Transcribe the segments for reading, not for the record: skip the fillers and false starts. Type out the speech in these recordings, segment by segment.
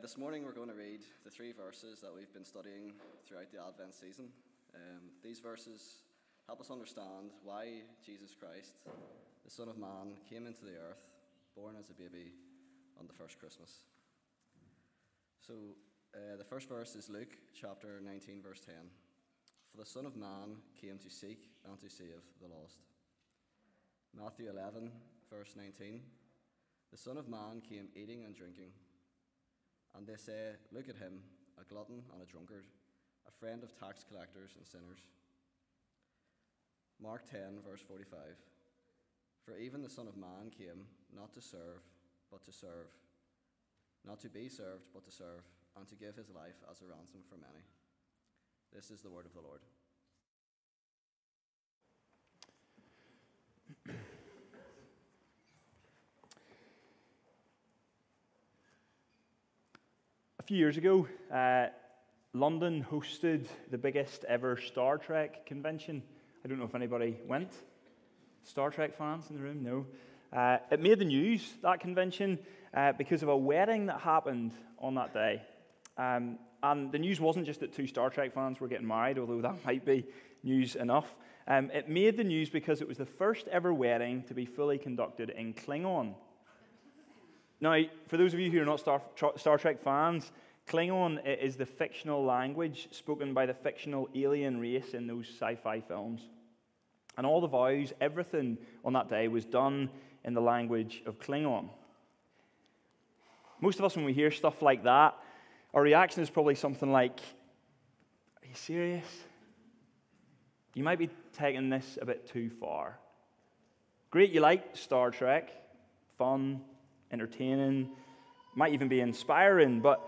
This morning we're going to read the three verses that we've been studying throughout the Advent season. These verses help us understand why Jesus Christ, the Son of Man, came into the earth, born as a baby on the first Christmas. So the first verse is Luke chapter 19, verse 10. For the Son of Man came to seek and to save the lost. Matthew 11, verse 19. The Son of Man came eating and drinking. And they say, look at him, a glutton and a drunkard, a friend of tax collectors and sinners. Mark 10, verse 45. For even the Son of Man came not to serve, but to serve. Not to be served, but to serve, and to give his life as a ransom for many. This is the word of the Lord. A few years ago, London hosted the biggest ever Star Trek convention. I don't know if anybody went. Star Trek fans in the room? No. It made the news, that convention, because of a wedding that happened on that day. And the news wasn't just that two Star Trek fans were getting married, although that might be news enough. It made the news because it was the first ever wedding to be fully conducted in Klingon. Now, for those of you who are not Star Trek fans, Klingon is the fictional language spoken by the fictional alien race in those sci-fi films. And all the vows, everything on that day was done in the language of Klingon. Most of us, when we hear stuff like that, our reaction is probably something like, are you serious? You might be taking this a bit too far. Great, you like Star Trek, fun, entertaining, might even be inspiring, but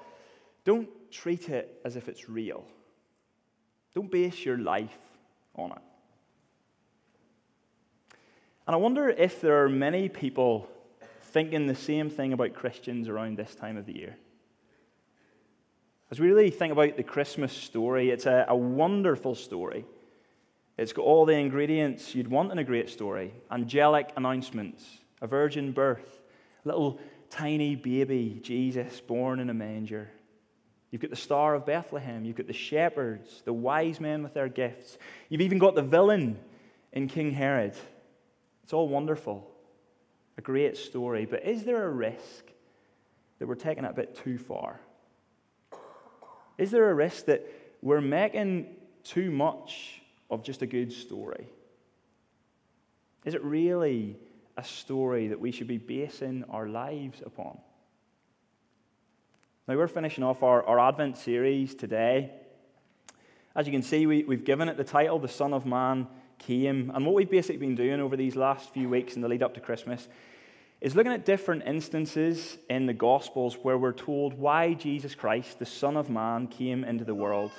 don't treat it as if it's real. Don't base your life on it. And I wonder if there are many people thinking the same thing about Christians around this time of the year. As we really think about the Christmas story, it's a wonderful story. It's got all the ingredients you'd want in a great story. Angelic announcements, a virgin birth, a little tiny baby, Jesus, born in a manger. You've got the Star of Bethlehem. You've got the shepherds, the wise men with their gifts. You've even got the villain in King Herod. It's all wonderful, a great story. But is there a risk that we're taking it a bit too far? Is there a risk that we're making too much of just a good story? Is it really a story that we should be basing our lives upon? Now, we're finishing off our Advent series today. As you can see, we've given it the title, The Son of Man Came. And what we've basically been doing over these last few weeks in the lead up to Christmas is looking at different instances in the Gospels where we're told why Jesus Christ, the Son of Man, came into the world.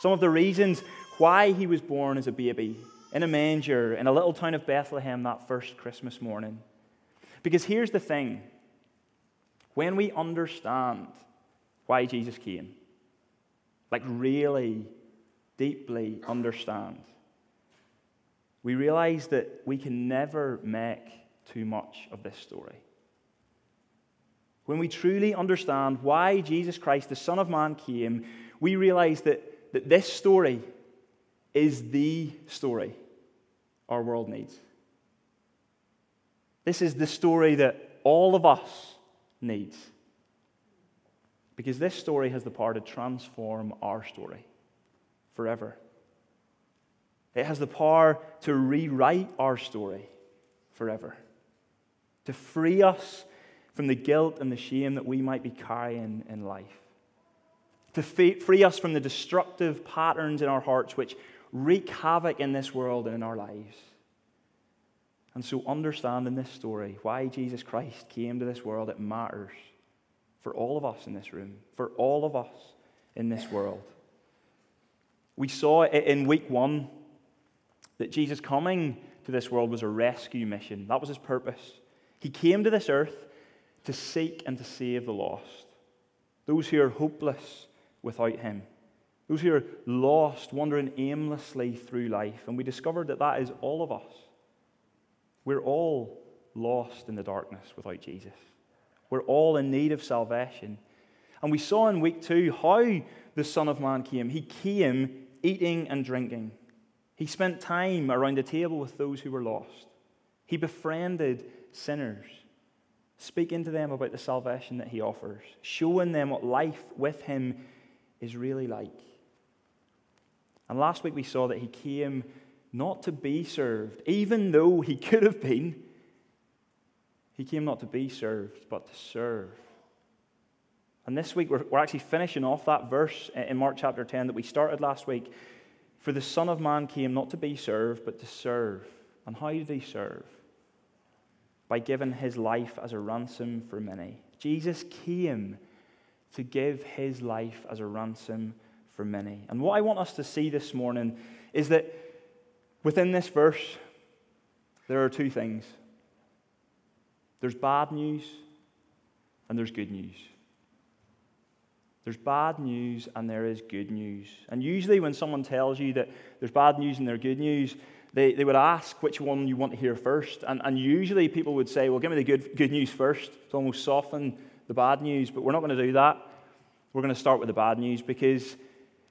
Some of the reasons why he was born as a baby, in a manger, in a little town of Bethlehem that first Christmas morning. Because here's the thing. When we understand why Jesus came, like really deeply understand, we realize that we can never make too much of this story. When we truly understand why Jesus Christ, the Son of Man, came, we realize that this story is the story our world needs. This is the story that all of us needs. Because this story has the power to transform our story forever. It has the power to rewrite our story forever. To free us from the guilt and the shame that we might be carrying in life. To free us from the destructive patterns in our hearts which wreak havoc in this world and in our lives. And so understanding this story, why Jesus Christ came to this world, it matters for all of us in this room, for all of us in this world. We saw in week one that Jesus coming to this world was a rescue mission. That was his purpose. He came to this earth to seek and to save the lost. Those who are hopeless without him. Those who are lost, wandering aimlessly through life. And we discovered that that is all of us. We're all lost in the darkness without Jesus. We're all in need of salvation. And we saw in week 2 how the Son of Man came. He came eating and drinking. He spent time around the table with those who were lost. He befriended sinners, speaking to them about the salvation that he offers, showing them what life with him is really like. And last week we saw that he came not to be served, even though he could have been. He came not to be served, but to serve. And this week we're actually finishing off that verse in Mark chapter 10 that we started last week. For the Son of Man came not to be served, but to serve. And how did he serve? By giving his life as a ransom for many. Jesus came to give his life as a ransom for many. And what I want us to see this morning is that within this verse, there are two things. There's bad news and there's good news. There's bad news and there is good news. And usually when someone tells you that there's bad news and there's good news, they would ask which one you want to hear first. And usually people would say, well, give me the good news first. It's almost soften the bad news. But we're not going to do that. We're going to start with the bad news, because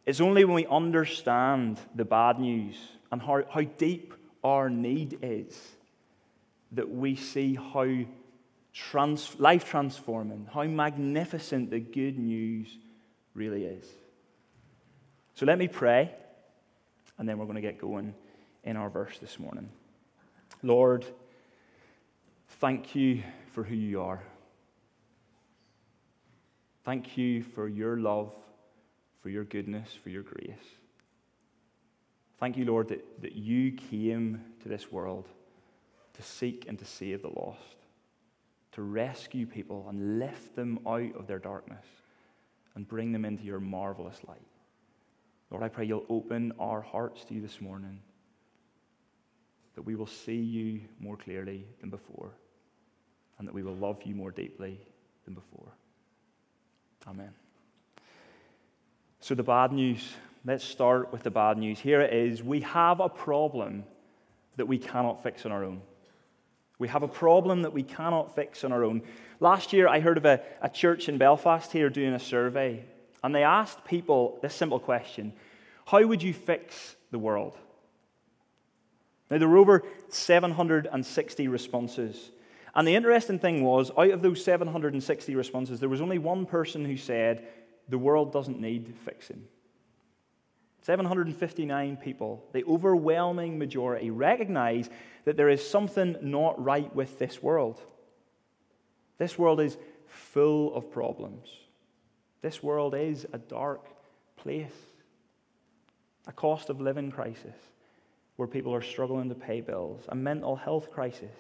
it's only when we understand the bad news and how deep our need is that we see how life-transforming, how magnificent the good news really is. So let me pray, and then we're going to get going in our verse this morning. Lord, thank you for who you are. Thank you for your love, for your goodness, for your grace. Thank you, Lord, that you came to this world to seek and to save the lost, to rescue people and lift them out of their darkness and bring them into your marvelous light. Lord, I pray you'll open our hearts to you this morning, that we will see you more clearly than before, and that we will love you more deeply than before. Amen. So the bad news. Let's start with the bad news. Here it is. We have a problem that we cannot fix on our own. We have a problem that we cannot fix on our own. Last year, I heard of a church in Belfast here doing a survey, and they asked people this simple question: how would you fix the world? Now, there were over 760 responses, and the interesting thing was, out of those 760 responses, there was only one person who said, the world doesn't need fixing. 759 people, the overwhelming majority, recognize that there is something not right with this world. This world is full of problems. This world is a dark place, a cost of living crisis where people are struggling to pay bills, a mental health crisis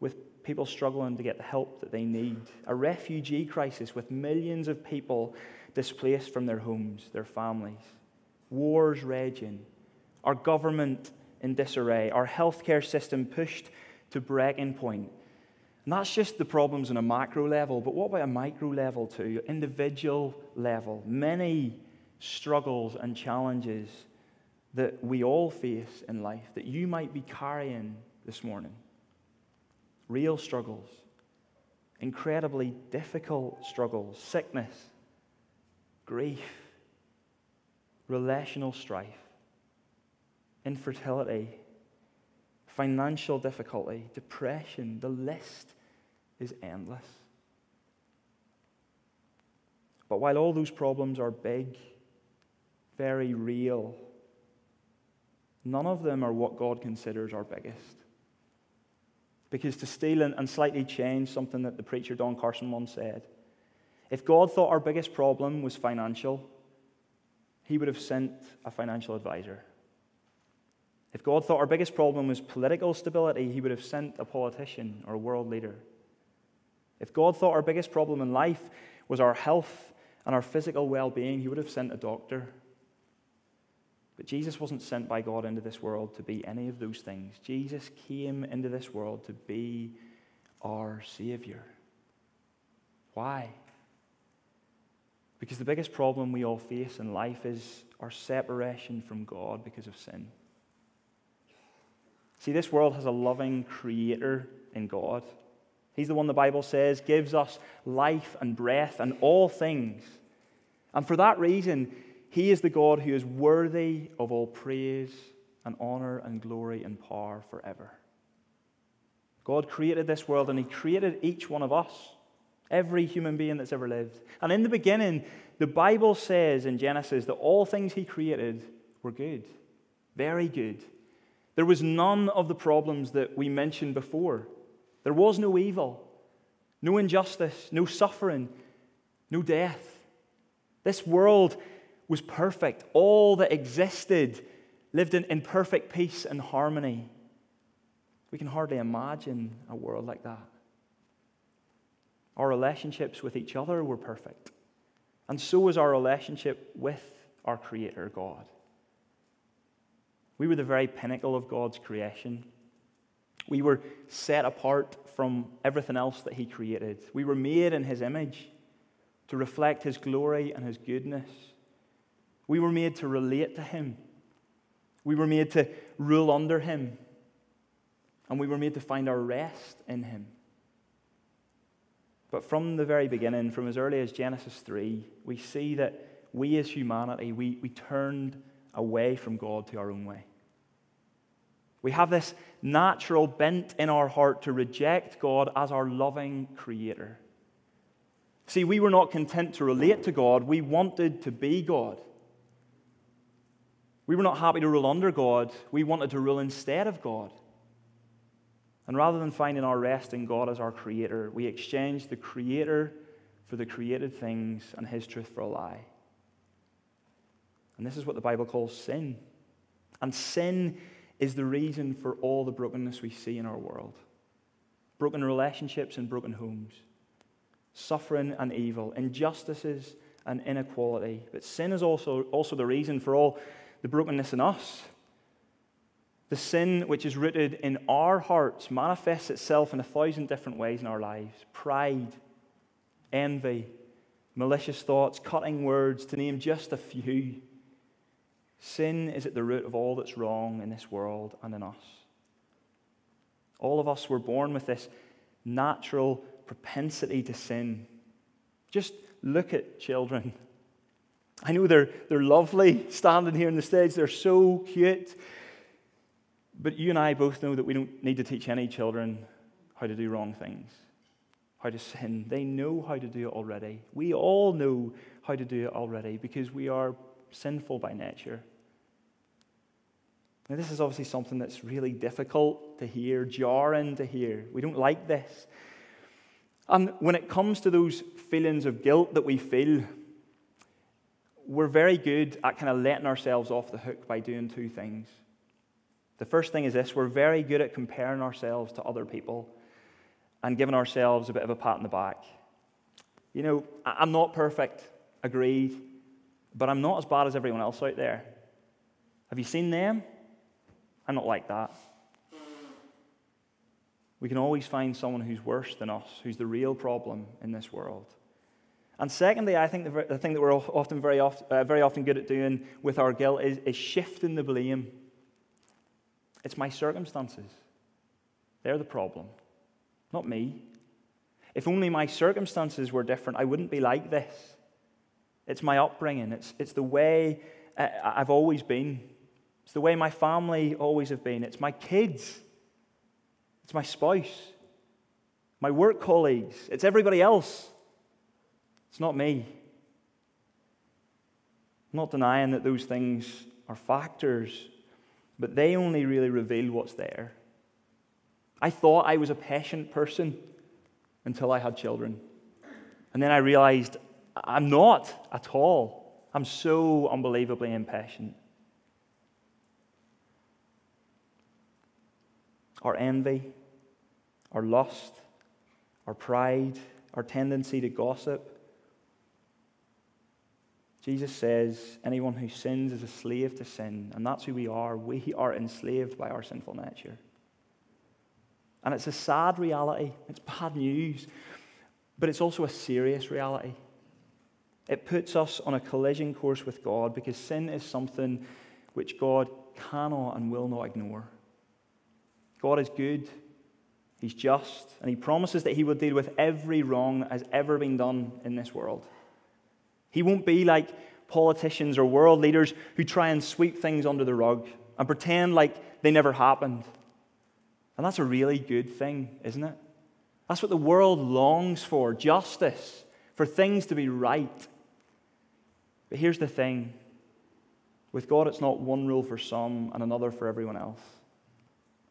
with people struggling to get the help that they need, a refugee crisis with millions of people displaced from their homes, their families, wars raging, our government in disarray, our healthcare system pushed to breaking point. And that's just the problems on a macro level, but what about a micro level too, individual level? Many struggles and challenges that we all face in life that you might be carrying this morning. Real struggles, incredibly difficult struggles, sickness, grief, relational strife, infertility, financial difficulty, depression. The list is endless. But while all those problems are big, very real, none of them are what God considers our biggest. Because to steal and slightly change something that the preacher Don Carson once said, if God thought our biggest problem was financial, he would have sent a financial advisor. If God thought our biggest problem was political stability, he would have sent a politician or a world leader. If God thought our biggest problem in life was our health and our physical well-being, he would have sent a doctor. But Jesus wasn't sent by God into this world to be any of those things. Jesus came into this world to be our Savior. Why? Because the biggest problem we all face in life is our separation from God because of sin. See, this world has a loving creator in God He's the one the Bible says gives us life and breath and all things. And for that reason, he is the God who is worthy of all praise and honor and glory and power forever. God created this world and he created each one of us, every human being that's ever lived. And in the beginning, the Bible says in Genesis that all things he created were good, very good. There was none of the problems that we mentioned before. There was no evil, no injustice, no suffering, no death. This world was perfect. All that existed lived in perfect peace and harmony. We can hardly imagine a world like that. Our relationships with each other were perfect. And so was our relationship with our Creator, God. We were the very pinnacle of God's creation. We were set apart from everything else that he created. We were made in his image to reflect his glory and his goodness. We were made to relate to him. We were made to rule under him. And we were made to find our rest in him. But from the very beginning, from as early as Genesis 3, we see that we as humanity, we turned away from God to our own way. We have this natural bent in our heart to reject God as our loving creator. See, we were not content to relate to God. We wanted to be God. We were not happy to rule under God. We wanted to rule instead of God. And rather than finding our rest in God as our creator, we exchanged the creator for the created things and his truth for a lie. And this is what the Bible calls sin. And sin is the reason for all the brokenness we see in our world. Broken relationships and broken homes. Suffering and evil. Injustices and inequality. But sin is also the reason for all the brokenness in us. The sin which is rooted in our hearts manifests itself in 1,000 different ways in our lives. Pride, envy, malicious thoughts, cutting words, to name just a few. Sin is at the root of all that's wrong in this world and in us. All of us were born with this natural propensity to sin. Just look at children. I know they're lovely standing here on the stage. They're so cute. But you and I both know that we don't need to teach any children how to do wrong things, how to sin. They know how to do it already. We all know how to do it already because we are sinful by nature. Now, this is obviously something that's really difficult to hear, jarring to hear. We don't like this. And when it comes to those feelings of guilt that we feel, we're very good at kind of letting ourselves off the hook by doing two things. The first thing is this: we're very good at comparing ourselves to other people and giving ourselves a bit of a pat on the back. You know, I'm not perfect, agreed, but I'm not as bad as everyone else out there. Have you seen them? I'm not like that. We can always find someone who's worse than us, who's the real problem in this world. And secondly, I think the thing that we're often very often good at doing with our guilt is shifting the blame. It's my circumstances. They're the problem, not me. If only my circumstances were different, I wouldn't be like this. It's my upbringing. It's the way I've always been. It's the way my family always have been. It's my kids. It's my spouse. My work colleagues. It's everybody else. It's not me. I'm not denying that those things are factors, but they only really reveal what's there. I thought I was a patient person until I had children. And then I realized I'm not at all. I'm so unbelievably impatient. Our envy, our lust, our pride, our tendency to gossip. Jesus says anyone who sins is a slave to sin, and that's who we are. We are enslaved by our sinful nature. And it's a sad reality. It's bad news, but it's also a serious reality. It puts us on a collision course with God because sin is something which God cannot and will not ignore. God is good. He's just, and he promises that he will deal with every wrong that has ever been done in this world. He won't be like politicians or world leaders who try and sweep things under the rug and pretend like they never happened. And that's a really good thing, isn't it? That's what the world longs for, justice, for things to be right. But here's the thing. With God, it's not one rule for some and another for everyone else.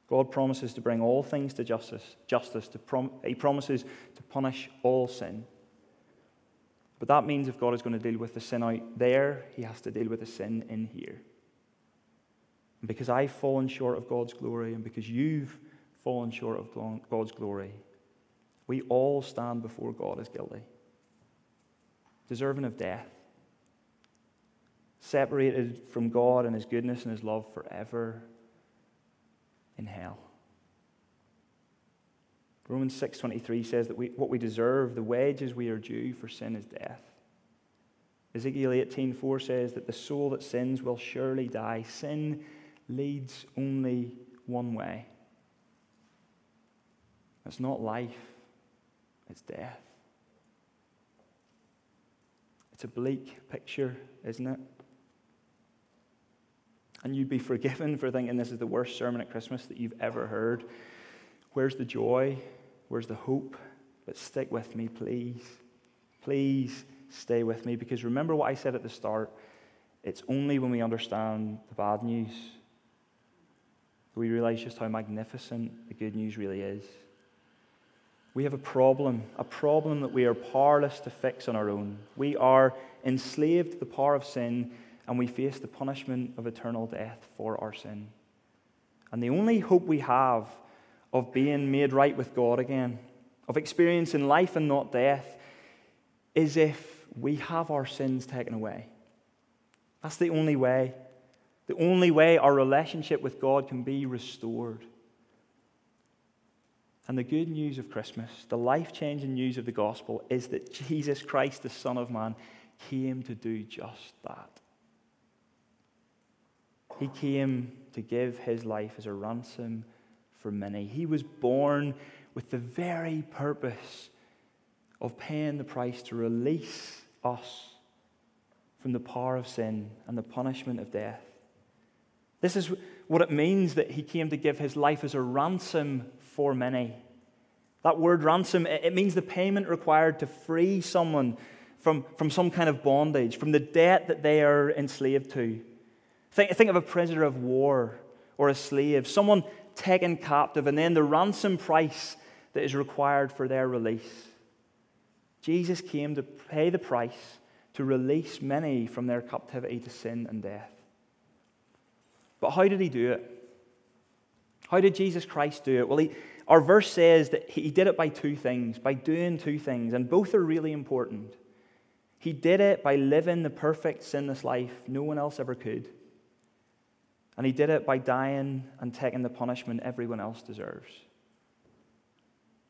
God promises to bring all things to justice. He promises to punish all sin. But that means if God is going to deal with the sin out there, he has to deal with the sin in here. And because I've fallen short of God's glory, and because you've fallen short of God's glory, we all stand before God as guilty, deserving of death, separated from God and his goodness and his love forever in hell. Romans 6:23 says that what we deserve, the wages we are due for sin, is death. Ezekiel 18:4 says that the soul that sins will surely die. Sin leads only one way. It's not life, it's death. It's a bleak picture, isn't it? And you'd be forgiven for thinking this is the worst sermon at Christmas that you've ever heard. Where's the joy? Where's the hope? But stick with me, please. Please stay with me, because remember what I said at the start. It's only when we understand the bad news that we realize just how magnificent the good news really is. We have a problem that we are powerless to fix on our own. We are enslaved to the power of sin, and we face the punishment of eternal death for our sin. And the only hope we have of being made right with God again, of experiencing life and not death, is if we have our sins taken away. That's the only way. The only way our relationship with God can be restored. And the good news of Christmas, the life-changing news of the gospel, is that Jesus Christ, the Son of Man, came to do just that. He came to give his life as a ransom for many. He was born with the very purpose of paying the price to release us from the power of sin and the punishment of death. This is what it means that he came to give his life as a ransom for many. That word ransom, it means the payment required to free someone from some kind of bondage, from the debt that they are enslaved to. Think of a prisoner of war or a slave, someone taken captive, and then the ransom price that is required for their release. Jesus came to pay the price to release many from their captivity to sin and death. But how did he do it? How did Jesus Christ do it? Well, our verse says that he did it by two things, by doing two things, and both are really important. He did it by living the perfect, sinless life no one else ever could. And he did it by dying and taking the punishment everyone else deserves.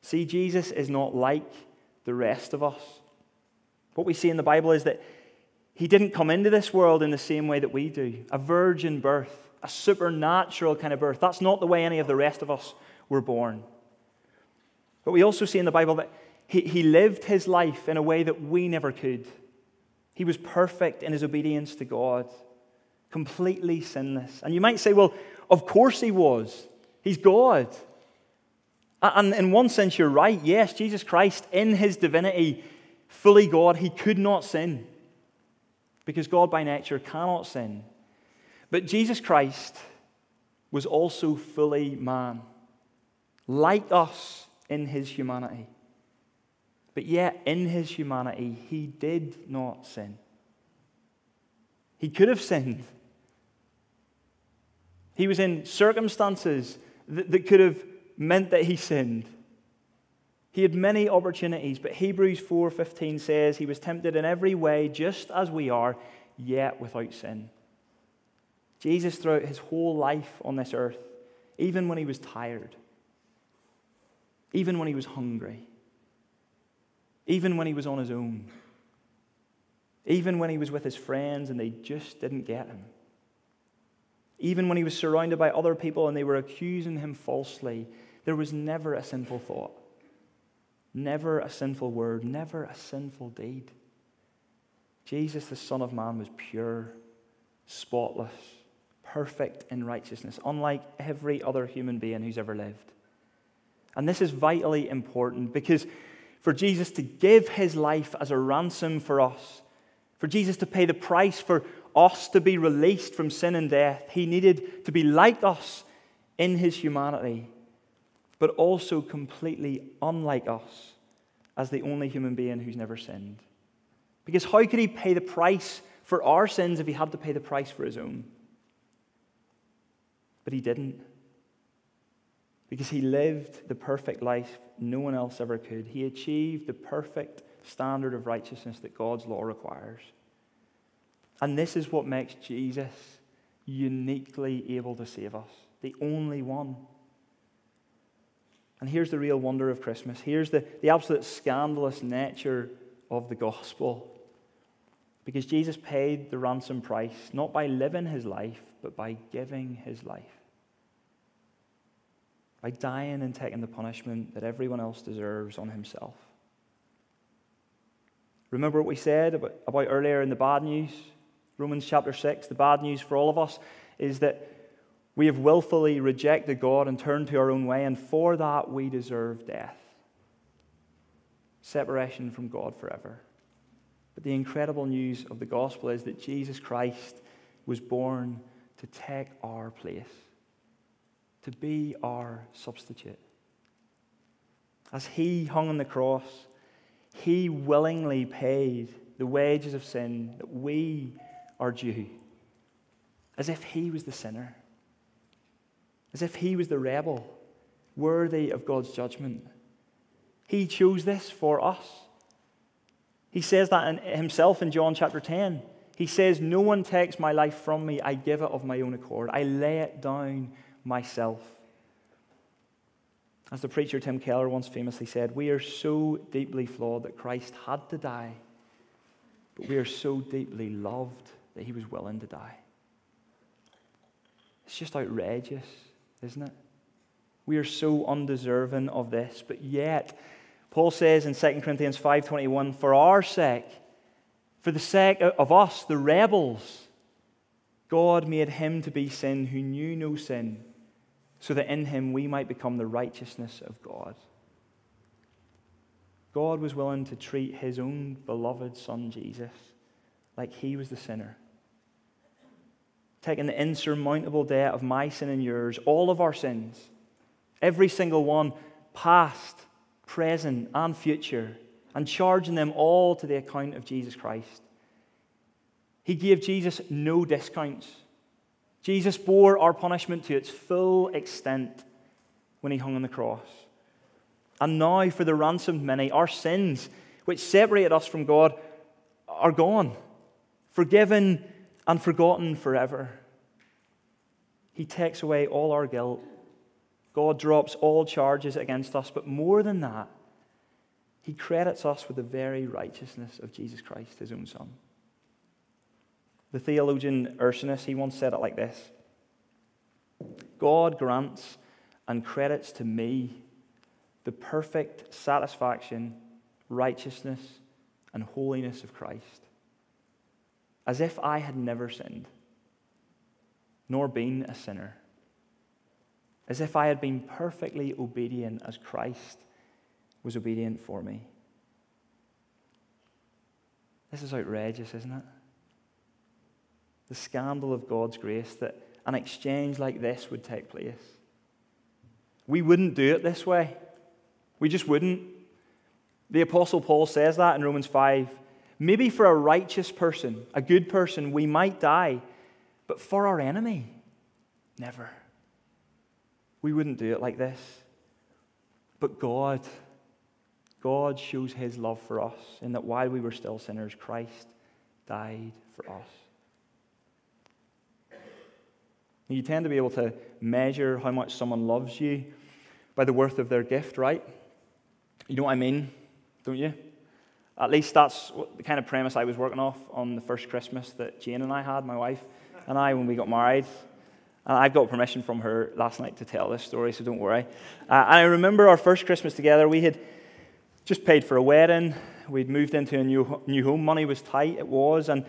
See, Jesus is not like the rest of us. What we see in the Bible is that he didn't come into this world in the same way that we do, a virgin birth. A supernatural kind of birth. That's not the way any of the rest of us were born. But we also see in the Bible that he lived his life in a way that we never could. He was perfect in his obedience to God, completely sinless. And you might say, well, of course he was. He's God. And in one sense, you're right. Yes, Jesus Christ, in his divinity, fully God, he could not sin, because God by nature cannot sin. But Jesus Christ was also fully man, like us in his humanity. But yet, in his humanity, he did not sin. He could have sinned. He was in circumstances that could have meant that he sinned. He had many opportunities, but Hebrews 4:15 says he was tempted in every way, just as we are, yet without sin. Jesus, throughout his whole life on this earth, even when he was tired, even when he was hungry, even when he was on his own, even when he was with his friends and they just didn't get him, even when he was surrounded by other people and they were accusing him falsely, There was never a sinful thought, never a sinful word, never a sinful deed. Jesus, the Son of Man, was pure, spotless, perfect in righteousness, unlike every other human being who's ever lived. And this is vitally important because for Jesus to give his life as a ransom for us, for Jesus to pay the price for us to be released from sin and death, he needed to be like us in his humanity, but also completely unlike us as the only human being who's never sinned. Because how could he pay the price for our sins if he had to pay the price for his own? But he didn't. Because he lived the perfect life no one else ever could. He achieved the perfect standard of righteousness that God's law requires. And this is what makes Jesus uniquely able to save us, the only one. And here's the real wonder of Christmas. Here's the absolute scandalous nature of the gospel. Because Jesus paid the ransom price, not by living his life, but by giving his life. By dying and taking the punishment that everyone else deserves on himself. Remember what we said about earlier in the bad news? Romans chapter 6, the bad news for all of us is that we have willfully rejected God and turned to our own way, and for that we deserve death. Separation from God forever. But the incredible news of the gospel is that Jesus Christ was born to take our place, to be our substitute. As he hung on the cross, he willingly paid the wages of sin that we are due, as if he was the sinner, as if he was the rebel, worthy of God's judgment. He chose this for us. He says that in himself in John chapter 10. He says, "No one takes my life from me. I give it of my own accord. I lay it down myself." As the preacher Tim Keller once famously said, we are so deeply flawed that Christ had to die, but we are so deeply loved that he was willing to die. It's just outrageous, isn't it? We are so undeserving of this, but yet Paul says in 2 Corinthians 5:21, for our sake, for the sake of us, the rebels, God made him to be sin who knew no sin, so that in him we might become the righteousness of God. God was willing to treat his own beloved son Jesus like he was the sinner, taking the insurmountable debt of my sin and yours, all of our sins, every single one, past, present, and future, and charging them all to the account of Jesus Christ. He gave Jesus no discounts. Jesus bore our punishment to its full extent when he hung on the cross. And now for the ransomed many, our sins, which separated us from God, are gone, forgiven and forgotten forever. He takes away all our guilt. God drops all charges against us, but more than that, he credits us with the very righteousness of Jesus Christ, his own Son. The theologian Ursinus, he once said it like this: God grants and credits to me the perfect satisfaction, righteousness, and holiness of Christ, as if I had never sinned, nor been a sinner, as if I had been perfectly obedient as Christ was obedient for me. This is outrageous, isn't it? The scandal of God's grace that an exchange like this would take place. We wouldn't do it this way. We just wouldn't. The Apostle Paul says that in Romans 5. Maybe for a righteous person, a good person, we might die, but for our enemy, never. We wouldn't do it like this. But God shows his love for us in that while we were still sinners, Christ died for us. You tend to be able to measure how much someone loves you by the worth of their gift, right? You know what I mean, don't you? At least that's the kind of premise I was working off on the first Christmas that Jane and I had, my wife and I, when we got married. And I've got permission from her last night to tell this story, so don't worry. And I remember our first Christmas together, we had just paid for a wedding. We'd moved into a new home. Money was tight, it was. And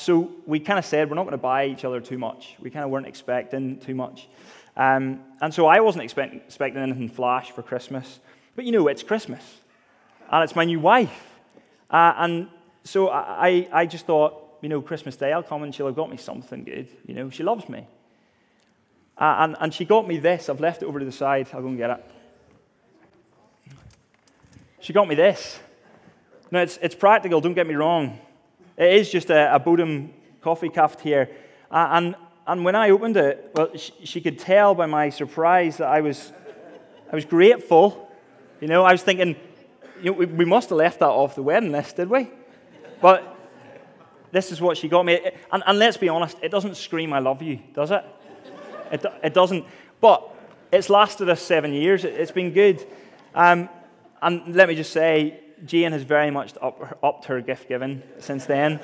so we kind of said, we're not going to buy each other too much. We kind of weren't expecting too much. And so I wasn't expecting anything flash for Christmas. But you know, it's Christmas. And it's my new wife. And so I just thought, you know, Christmas Day, I'll come and she'll have got me something good. You know, she loves me. And she got me this. I've left it over to the side. I'll go and get it. She got me this. Now, it's practical. Don't get me wrong. It is just a Bodum coffee cafetiere. And when I opened it, well, she could tell by my surprise that I was grateful. You know, I was thinking, you know, we must have left that off the wedding list, did we? But this is what she got me. And let's be honest, it doesn't scream, I love you, does it? It doesn't. But it's lasted us 7 years. It's been good. And let me just say, Jane has very much upped her gift giving since then.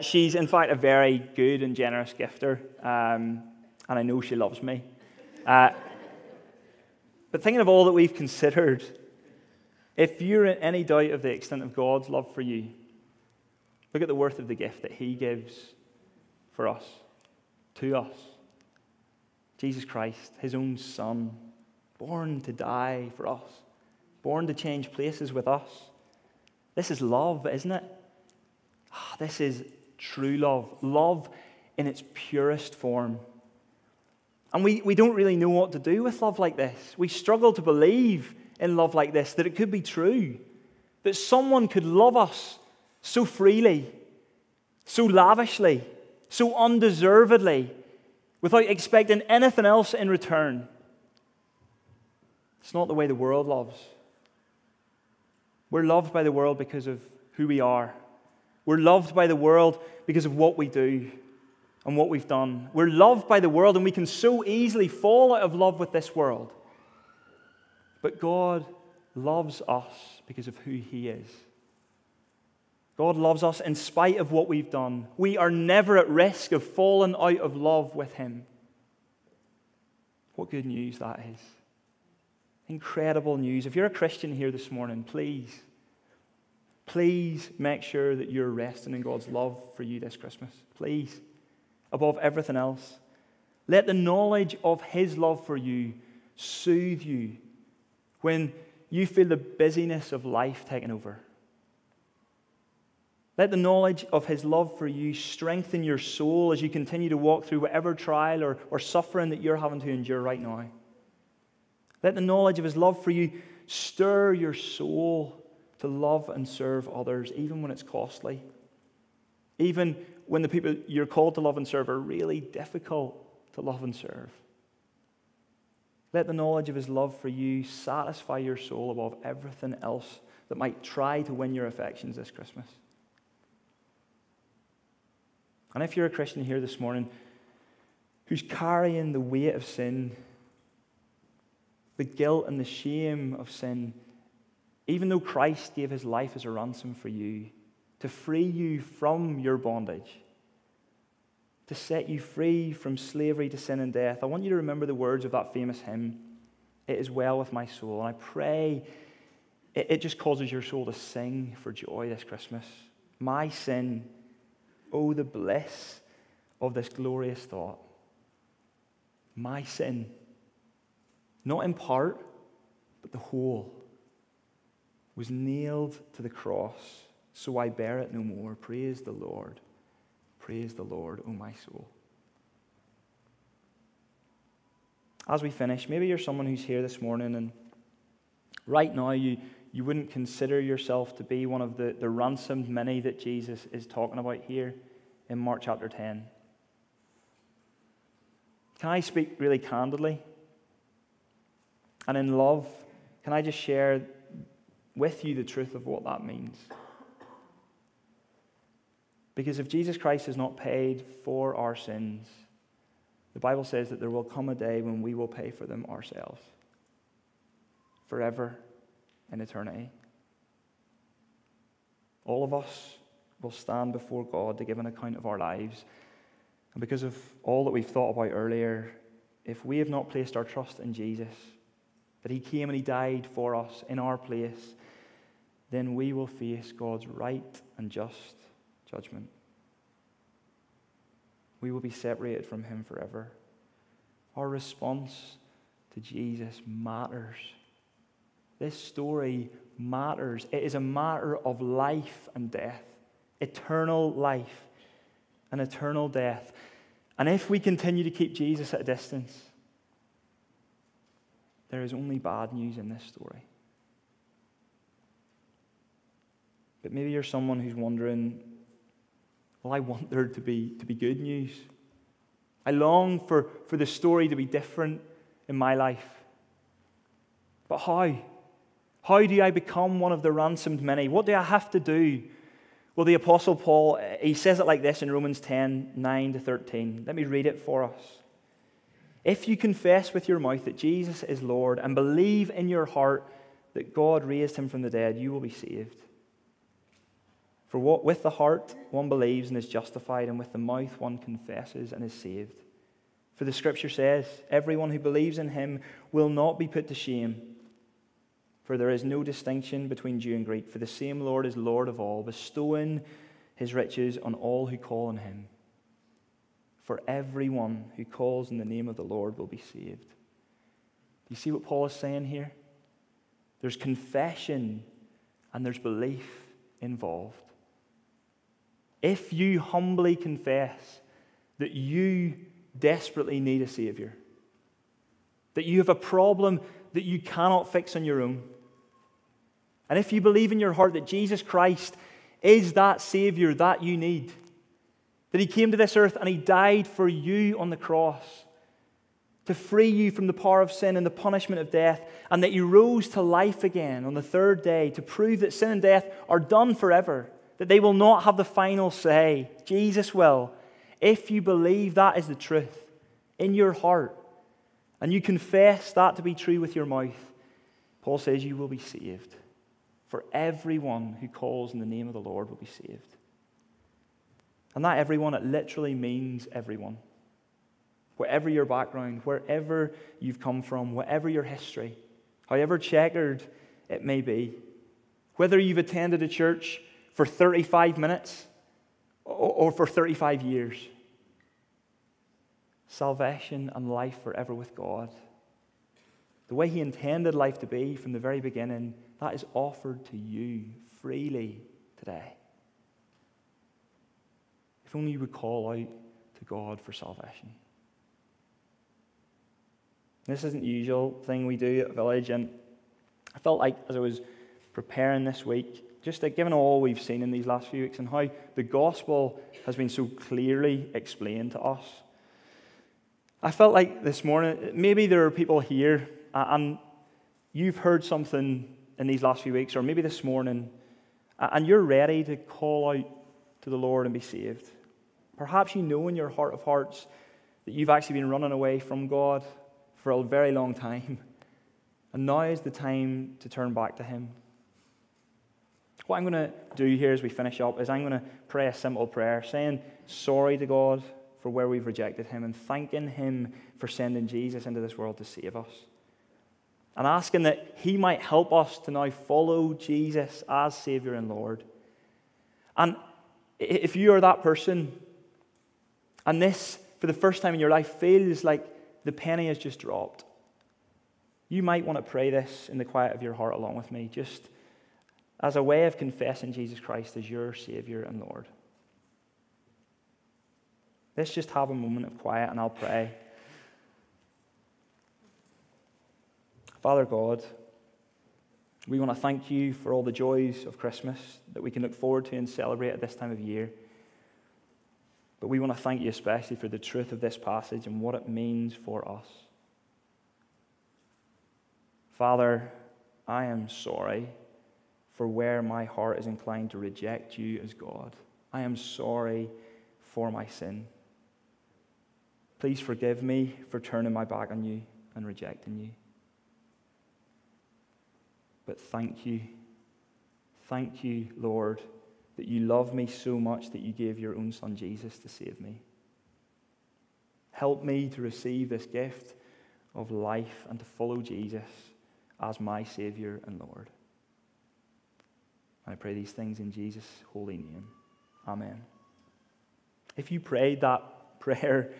She's, in fact, a very good and generous gifter. And I know she loves me. But thinking of all that we've considered, if you're in any doubt of the extent of God's love for you, look at the worth of the gift that he gives for us, to us. Jesus Christ, his own son, born to die for us, born to change places with us. This is love, isn't it? Oh, this is true love, love in its purest form. And we don't really know what to do with love like this. We struggle to believe in love like this, that it could be true, that someone could love us so freely, so lavishly, so undeservedly, without expecting anything else in return. It's not the way the world loves. We're loved by the world because of who we are. We're loved by the world because of what we do and what we've done. We're loved by the world, and we can so easily fall out of love with this world. But God loves us because of who he is. God loves us in spite of what we've done. We are never at risk of falling out of love with him. What good news that is. Incredible news. If you're a Christian here this morning, please make sure that you're resting in God's love for you this Christmas. Please. Above everything else. Let the knowledge of his love for you soothe you when you feel the busyness of life taking over. Let the knowledge of his love for you strengthen your soul as you continue to walk through whatever trial or suffering that you're having to endure right now. Let the knowledge of his love for you stir your soul to love and serve others, even when it's costly. Even when the people you're called to love and serve are really difficult to love and serve. Let the knowledge of his love for you satisfy your soul above everything else that might try to win your affections this Christmas. And if you're a Christian here this morning who's carrying the weight of sin, the guilt and the shame of sin, even though Christ gave his life as a ransom for you, to free you from your bondage, to set you free from slavery to sin and death, I want you to remember the words of that famous hymn, "It is well with my soul." And I pray it just causes your soul to sing for joy this Christmas. My sin, oh, the bliss of this glorious thought. My sin, not in part, but the whole, was nailed to the cross, so I bear it no more. Praise the Lord, oh my soul. As we finish, maybe you're someone who's here this morning, and right now you wouldn't consider yourself to be one of the ransomed many that Jesus is talking about here in Mark chapter 10. Can I speak really candidly? And in love, can I just share with you the truth of what that means? Because if Jesus Christ has not paid for our sins, the Bible says that there will come a day when we will pay for them ourselves. Forever. In eternity. All of us will stand before God to give an account of our lives. And because of all that we've thought about earlier, if we have not placed our trust in Jesus, that he came and he died for us in our place, then we will face God's right and just judgment. We will be separated from him forever. Our response to Jesus matters. This story matters. It is a matter of life and death, eternal life and eternal death. And if we continue to keep Jesus at a distance, there is only bad news in this story. But maybe you're someone who's wondering, well, I want there to be good news. I long for the story to be different in my life. But how? How do I become one of the ransomed many? What do I have to do? Well, the Apostle Paul, he says it like this in Romans 10, 9 to 13. Let me read it for us. If you confess with your mouth that Jesus is Lord and believe in your heart that God raised him from the dead, you will be saved. For what with the heart one believes and is justified, and with the mouth one confesses and is saved. For the Scripture says, everyone who believes in him will not be put to shame. For there is no distinction between Jew and Greek, for the same Lord is Lord of all, bestowing his riches on all who call on him. For everyone who calls in the name of the Lord will be saved. Do you see what Paul is saying here? There's confession and there's belief involved. If you humbly confess that you desperately need a Savior, that you have a problem that you cannot fix on your own, and if you believe in your heart that Jesus Christ is that Savior that you need, that he came to this earth and he died for you on the cross to free you from the power of sin and the punishment of death, and that you rose to life again on the third day to prove that sin and death are done forever, that they will not have the final say. Jesus will. If you believe that is the truth in your heart, and you confess that to be true with your mouth, Paul says you will be saved. For everyone who calls in the name of the Lord will be saved. And that everyone, it literally means everyone. Whatever your background, wherever you've come from, whatever your history, however checkered it may be, whether you've attended a church for 35 minutes or for 35 years, salvation and life forever with God, the way he intended life to be from the very beginning, that is offered to you freely today. If only you would call out to God for salvation. This isn't the usual thing we do at Village, and I felt like as I was preparing this week, just that given all we've seen in these last few weeks and how the gospel has been so clearly explained to us, I felt like this morning, maybe there are people here and you've heard something in these last few weeks, or maybe this morning, and you're ready to call out to the Lord and be saved. Perhaps you know in your heart of hearts that you've actually been running away from God for a very long time, and now is the time to turn back to him. What I'm going to do here as we finish up is I'm going to pray a simple prayer, saying sorry to God for where we've rejected him and thanking him for sending Jesus into this world to save us, and asking that he might help us to now follow Jesus as Savior and Lord. And if you are that person and this for the first time in your life feels like the penny has just dropped, you might want to pray this in the quiet of your heart along with me, just as a way of confessing Jesus Christ as your Savior and Lord. Let's just have a moment of quiet and I'll pray. Father God, we want to thank you for all the joys of Christmas that we can look forward to and celebrate at this time of year. But we want to thank you especially for the truth of this passage and what it means for us. Father, I am sorry for where my heart is inclined to reject you as God. I am sorry for my sin. Please forgive me for turning my back on you and rejecting you. But thank you, Lord, that you love me so much that you gave your own son Jesus to save me. Help me to receive this gift of life and to follow Jesus as my Savior and Lord. I pray these things in Jesus' holy name. Amen. If you prayed that prayer,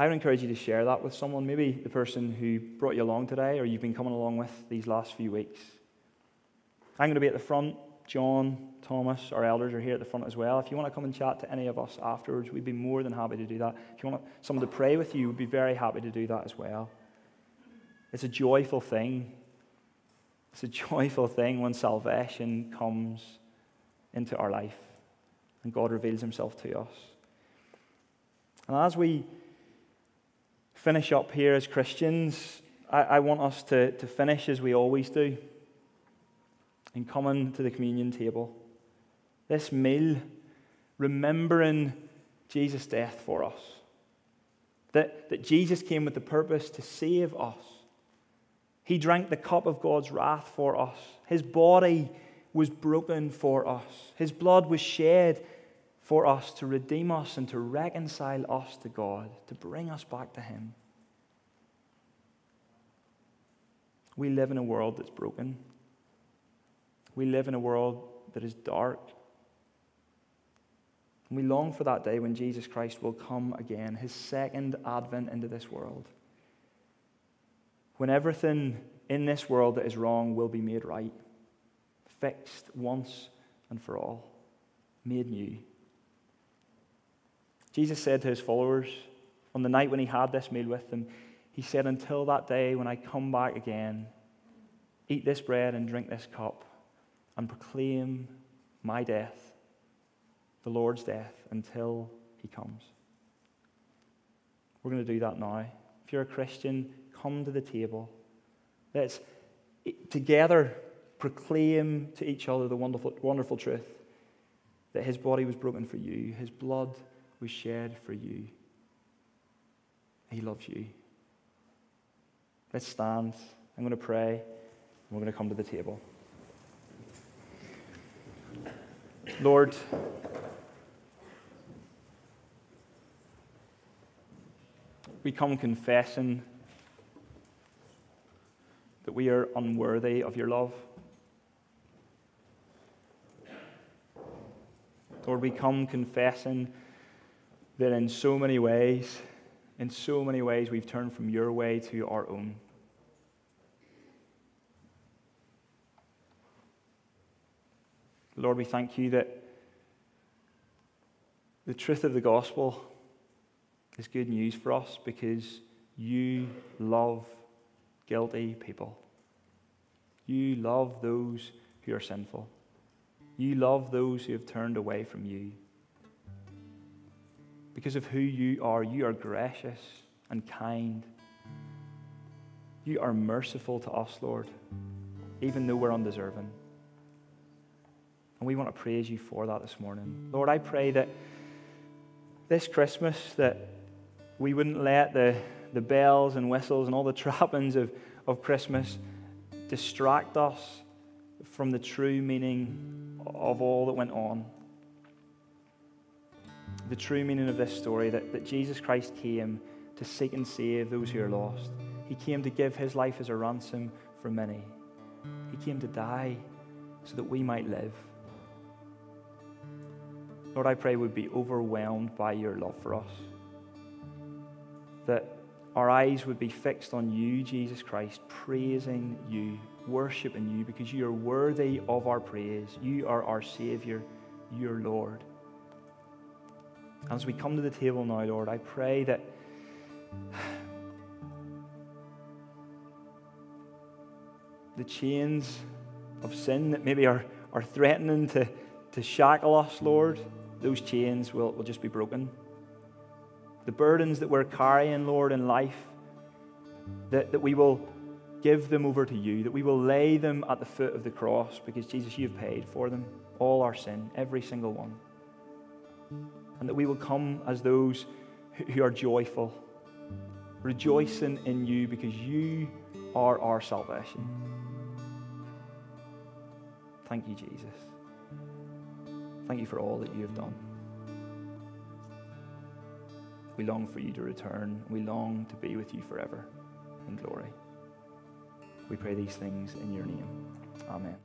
I would encourage you to share that with someone, maybe the person who brought you along today or you've been coming along with these last few weeks. I'm going to be at the front. John, Thomas, our elders are here at the front as well. If you want to come and chat to any of us afterwards, we'd be more than happy to do that. If you want someone to pray with you, we'd be very happy to do that as well. It's a joyful thing. It's a joyful thing when salvation comes into our life and God reveals himself to us. And as we finish up here as Christians, I want us to finish as we always do, in coming to the communion table, this meal, remembering Jesus' death for us, that Jesus came with the purpose to save us. He drank the cup of God's wrath for us. His body was broken for us. His blood was shed for us to redeem us and to reconcile us to God, to bring us back to him. We live in a world that's broken. We live in a world that is dark. And we long for that day when Jesus Christ will come again, his second advent into this world, when everything in this world that is wrong will be made right, fixed once and for all, made new. Jesus said to his followers on the night when he had this meal with them, he said, "Until that day when I come back again, eat this bread and drink this cup, and proclaim my death, the Lord's death, until he comes." We're going to do that now. If you're a Christian, come to the table. Let's together proclaim to each other the wonderful, wonderful truth that his body was broken for you, his blood was shed for you. He loves you. Let's stand. I'm going to pray, and we're going to come to the table. Lord, we come confessing that we are unworthy of your love. Lord, we come confessing that in so many ways we've turned from your way to our own. Lord, we thank you that the truth of the gospel is good news for us because you love guilty people. You love those who are sinful. You love those who have turned away from you. Because of who you are gracious and kind. You are merciful to us, Lord, even though we're undeserving. And we want to praise you for that this morning. Lord, I pray that this Christmas that we wouldn't let the bells and whistles and all the trappings of Christmas distract us from the true meaning of all that went on. The true meaning of this story that Jesus Christ came to seek and save those who are lost. He came to give his life as a ransom for many. He came to die so that we might live. Lord, I pray we'd be overwhelmed by your love for us, that our eyes would be fixed on you, Jesus Christ, praising you, worshiping you, because you are worthy of our praise. You are our Savior, your Lord. As we come to the table now, Lord, I pray that the chains of sin that maybe are threatening to shackle us, Lord, those chains will just be broken. The burdens that we're carrying, Lord, in life, that we will give them over to you, that we will lay them at the foot of the cross, because Jesus, you've paid for them, all our sin, every single one. And that we will come as those who are joyful, rejoicing in you, because you are our salvation. Thank you, Jesus. Thank you for all that you have done. We long for you to return. We long to be with you forever in glory. We pray these things in your name. Amen.